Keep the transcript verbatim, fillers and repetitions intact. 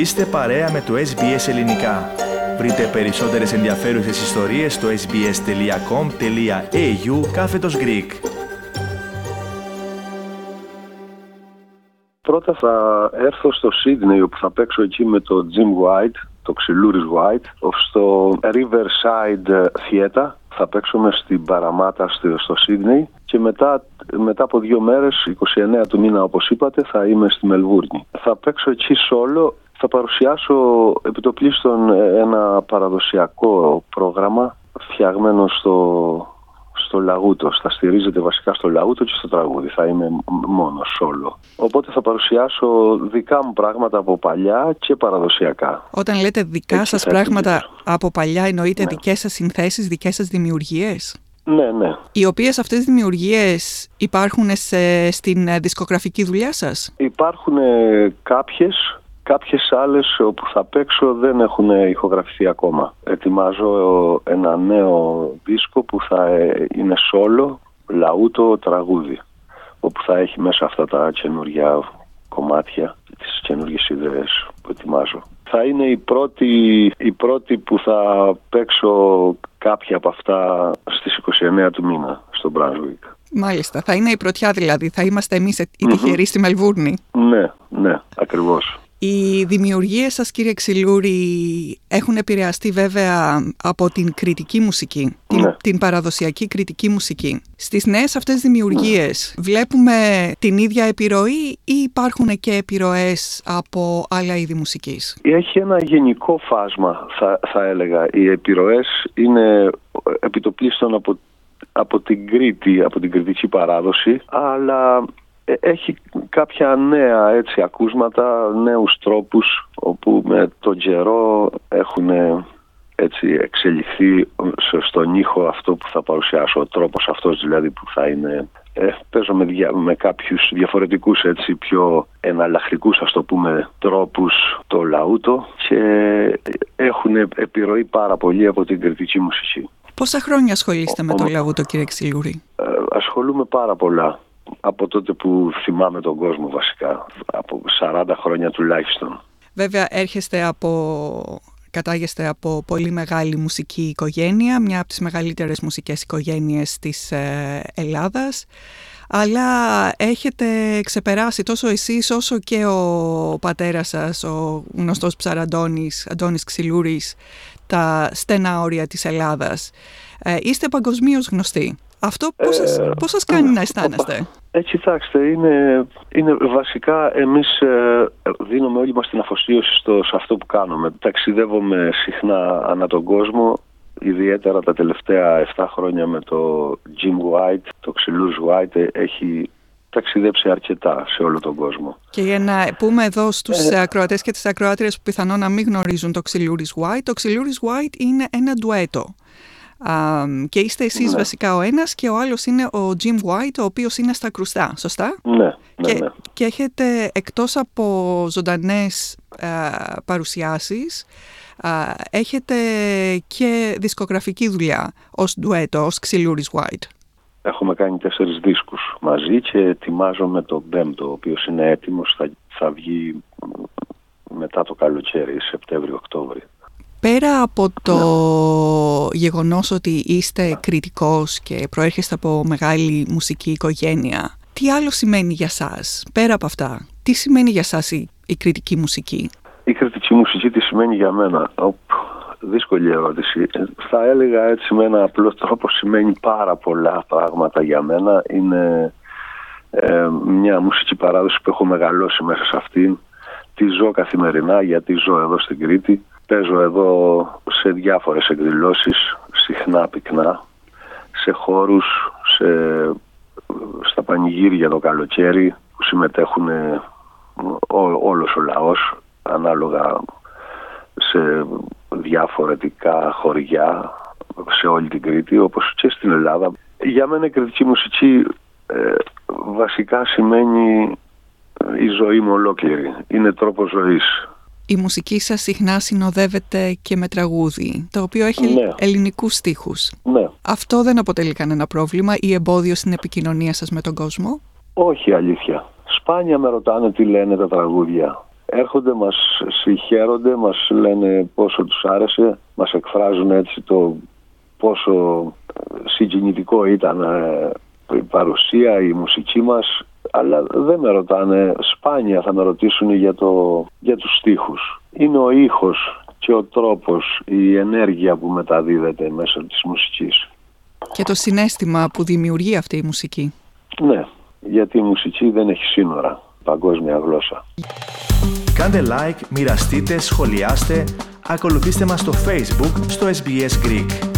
Είστε παρέα με το Ες Μπι Ες Ελληνικά. Βρείτε περισσότερες ενδιαφέρουσες ιστορίες στο ες μπι ες τελεία κομ τελεία έι γιου κάθετος Greek. Πρώτα θα έρθω στο Σίδνεϊ, όπου θα παίξω εκεί με τον Jim White, το Xylouris White, στο Riverside Theatre. Θα παίξουμε στην Παραμάτα στο Σίδνεϊ και μετά, μετά από δύο μέρες, είκοσι εννέα του μήνα όπως είπατε, θα είμαι στη Μελβούρνη. Θα παίξω εκεί solo, θα παρουσιάσω επιτοπλίστων ένα παραδοσιακό πρόγραμμα φτιαγμένο στο, στο λαγούτο. Θα στηρίζεται βασικά στο λαγούτο και στο τραγούδι, θα είμαι μόνο solo. Οπότε θα παρουσιάσω δικά μου πράγματα από παλιά και παραδοσιακά. Όταν λέτε δικά έτσι σας πράγματα συνδύσω. Από παλιά εννοείτε ναι. Δικές σας συνθέσεις, δικές σας δημιουργίες. Ναι, ναι. Οι οποίες αυτές τις δημιουργίες υπάρχουν σε, στην δισκογραφική δουλειά σας. Υπάρχουν κάποιες. Κάποιες άλλες όπου θα παίξω δεν έχουν ηχογραφηθεί ακόμα. Ετοιμάζω ένα νέο δίσκο που θα είναι σόλο, λαούτο, τραγούδι, όπου θα έχει μέσα αυτά τα καινούργια κομμάτια, τις καινούργιες ιδέες που ετοιμάζω. Θα είναι η πρώτη, η πρώτη που θα παίξω κάποια από αυτά στις είκοσι εννέα του μήνα στο Μπράνσουικ. Μάλιστα, θα είναι η πρωτιά δηλαδή, θα είμαστε εμείς οι τυχεροί mm-hmm. στη Μελβούρνη. Ναι, ναι, ακριβώς. Οι δημιουργίες σας, κύριε Ξυλούρη, έχουν επηρεαστεί βέβαια από την κρητική μουσική, ναι. την, την παραδοσιακή κρητική μουσική. Στις νέες αυτές δημιουργίες ναι. βλέπουμε την ίδια επιρροή ή υπάρχουν και επιρροές από άλλα είδη μουσικής? Έχει ένα γενικό φάσμα, θα, θα έλεγα. Οι επιρροές είναι επιτοπλίστων από, από την Κρήτη, από την κρητική παράδοση, αλλά... Έχει κάποια νέα έτσι, ακούσματα, νέους τρόπους όπου με τον καιρό έχουν έτσι, εξελιχθεί στον ήχο αυτό που θα παρουσιάσω. Ο τρόπος αυτός δηλαδή που θα είναι... Ε, παίζω με, δια, με κάποιους διαφορετικούς έτσι, πιο εναλλακτικούς ας το πούμε τρόπους το λαούτο και έχουν επιρροή πάρα πολύ από την κρητική μουσική. Πόσα χρόνια ασχολείστε ο, με ο, το λαούτο κύριε Ξυλούρη? Ε, ασχολούμαι πάρα πολλά. Από τότε που θυμάμαι τον κόσμο βασικά, από σαράντα χρόνια τουλάχιστον. Βέβαια έρχεστε από, κατάγεστε από πολύ μεγάλη μουσική οικογένεια, μια από τις μεγαλύτερες μουσικές οικογένειες της ε, Ελλάδας, αλλά έχετε ξεπεράσει τόσο εσείς όσο και ο πατέρας σας, ο γνωστός ψαραντώνης Αντώνης Ξυλούρης, τα στενά όρια της Ελλάδας. Ε, είστε παγκοσμίως γνωστοί. Αυτό πώς σας, ε, πώς σας κάνει ε, να αισθάνεστε? Ε, κοιτάξτε, είναι, είναι βασικά εμείς ε, δίνουμε όλη μας την αφοσίωση στο, σε αυτό που κάνουμε. Ταξιδεύουμε συχνά ανά τον κόσμο, ιδιαίτερα τα τελευταία επτά χρόνια με το Jim White, το Xylouris White έχει ταξιδέψει αρκετά σε όλο τον κόσμο. Και για να πούμε εδώ στους ε, ακροατές και τις ακροάτριες που πιθανόν να μην γνωρίζουν το Xylouris White, το Xylouris White είναι ένα ντουέτο. Uh, και είστε εσείς ναι. βασικά ο ένας και ο άλλος είναι ο Jim White, ο οποίος είναι στα κρουστά, σωστά? Ναι, και, ναι, ναι. Και έχετε εκτός από ζωντανές uh, παρουσιάσεις, uh, έχετε και δισκογραφική δουλειά ως ντουέτο, ως Xylouris White. Έχουμε κάνει τέσσερις δίσκους μαζί και ετοιμάζομαι τον πέμπτο, ο οποίος είναι έτοιμος, θα, θα βγει μετά το καλοκαίρι, Σεπτέμβριο-Οκτώβριο. Πέρα από το yeah. γεγονός ότι είστε κριτικός και προέρχεστε από μεγάλη μουσική οικογένεια, τι άλλο σημαίνει για σας, πέρα από αυτά, τι σημαίνει για σας η, η κριτική μουσική? Η κριτική μουσική τι σημαίνει για μένα? Οπ, δύσκολη ερώτηση. Θα έλεγα έτσι με ένα απλό τρόπο, σημαίνει πάρα πολλά πράγματα για μένα. Είναι ε, μια μουσική παράδοση που έχω μεγαλώσει μέσα σε αυτήν. Τη ζω καθημερινά γιατί ζω εδώ στην Κρήτη. Παίζω εδώ σε διάφορες εκδηλώσεις, συχνά πυκνά, σε χώρους, σε, στα πανηγύρια το καλοκαίρι που συμμετέχουν ό, όλος ο λαός, ανάλογα σε διαφορετικά χωριά, σε όλη την Κρήτη όπως και στην Ελλάδα. Για μένα η κριτική μουσική ε, βασικά σημαίνει η ζωή μου ολόκληρη, είναι τρόπος ζωής. Η μουσική σας συχνά συνοδεύεται και με τραγούδι, το οποίο έχει ναι. ελληνικούς στίχους. Ναι. Αυτό δεν αποτελεί κανένα πρόβλημα ή εμπόδιο στην επικοινωνία σας με τον κόσμο? Όχι, αλήθεια. Σπάνια με ρωτάνε τι λένε τα τραγούδια. έρχονται, μας συγχαίρονται, μας λένε πόσο τους άρεσε, μας εκφράζουν έτσι το πόσο συγκινητικό ήταν η παρουσία, η μουσική μας, αλλά δεν με ρωτάνε, σπάνια θα με ρωτήσουν για, το, για τους στίχους. Είναι ο ήχος και ο τρόπος, η ενέργεια που μεταδίδεται μέσω της μουσικής. Και το συναίσθημα που δημιουργεί αυτή η μουσική. Ναι, γιατί η μουσική δεν έχει σύνορα, παγκόσμια γλώσσα. Κάντε like, μοιραστείτε, σχολιάστε, ακολουθήστε μας στο Facebook, στο Ες Μπι Ες Greek.